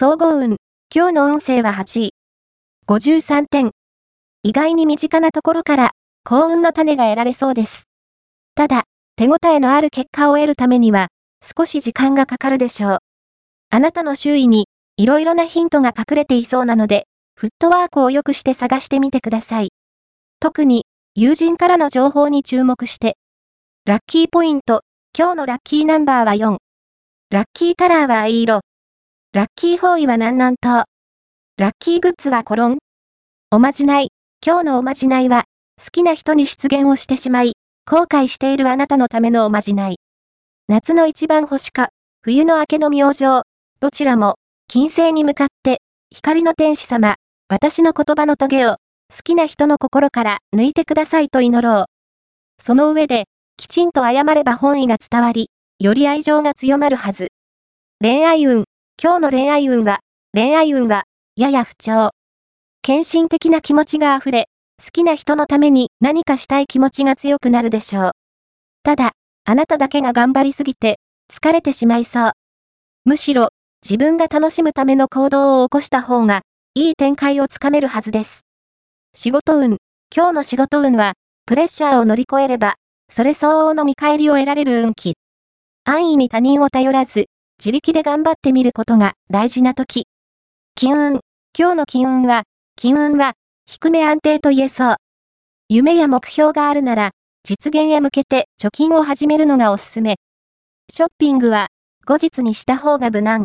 総合運。今日の運勢は8位。53点。意外に身近なところから、幸運の種が得られそうです。ただ、手応えのある結果を得るためには、少し時間がかかるでしょう。あなたの周囲に、いろいろなヒントが隠れていそうなので、フットワークを良くして探してみてください。特に、友人からの情報に注目して。ラッキーポイント。今日のラッキーナンバーは4。ラッキーカラーは藍色。ラッキー方位は南南東。ラッキーグッズはコロン。おまじない。今日のおまじないは、好きな人に失言をしてしまい、後悔しているあなたのためのおまじない。夏の一番星か、冬の明けの明星。どちらも、金星に向かって、光の天使様、私の言葉のトゲを、好きな人の心から抜いてくださいと祈ろう。その上で、きちんと謝れば本意が伝わり、より愛情が強まるはず。恋愛運。今日の恋愛運は、やや不調。献身的な気持ちが溢れ、好きな人のために何かしたい気持ちが強くなるでしょう。ただ、あなただけが頑張りすぎて、疲れてしまいそう。むしろ、自分が楽しむための行動を起こした方が、いい展開をつかめるはずです。仕事運。今日の仕事運は、プレッシャーを乗り越えれば、それ相応の見返りを得られる運気。安易に他人を頼らず、自力で頑張ってみることが大事な時。金運。今日の金運は、低め安定と言えそう。夢や目標があるなら、実現へ向けて貯金を始めるのがおすすめ。ショッピングは、後日にした方が無難。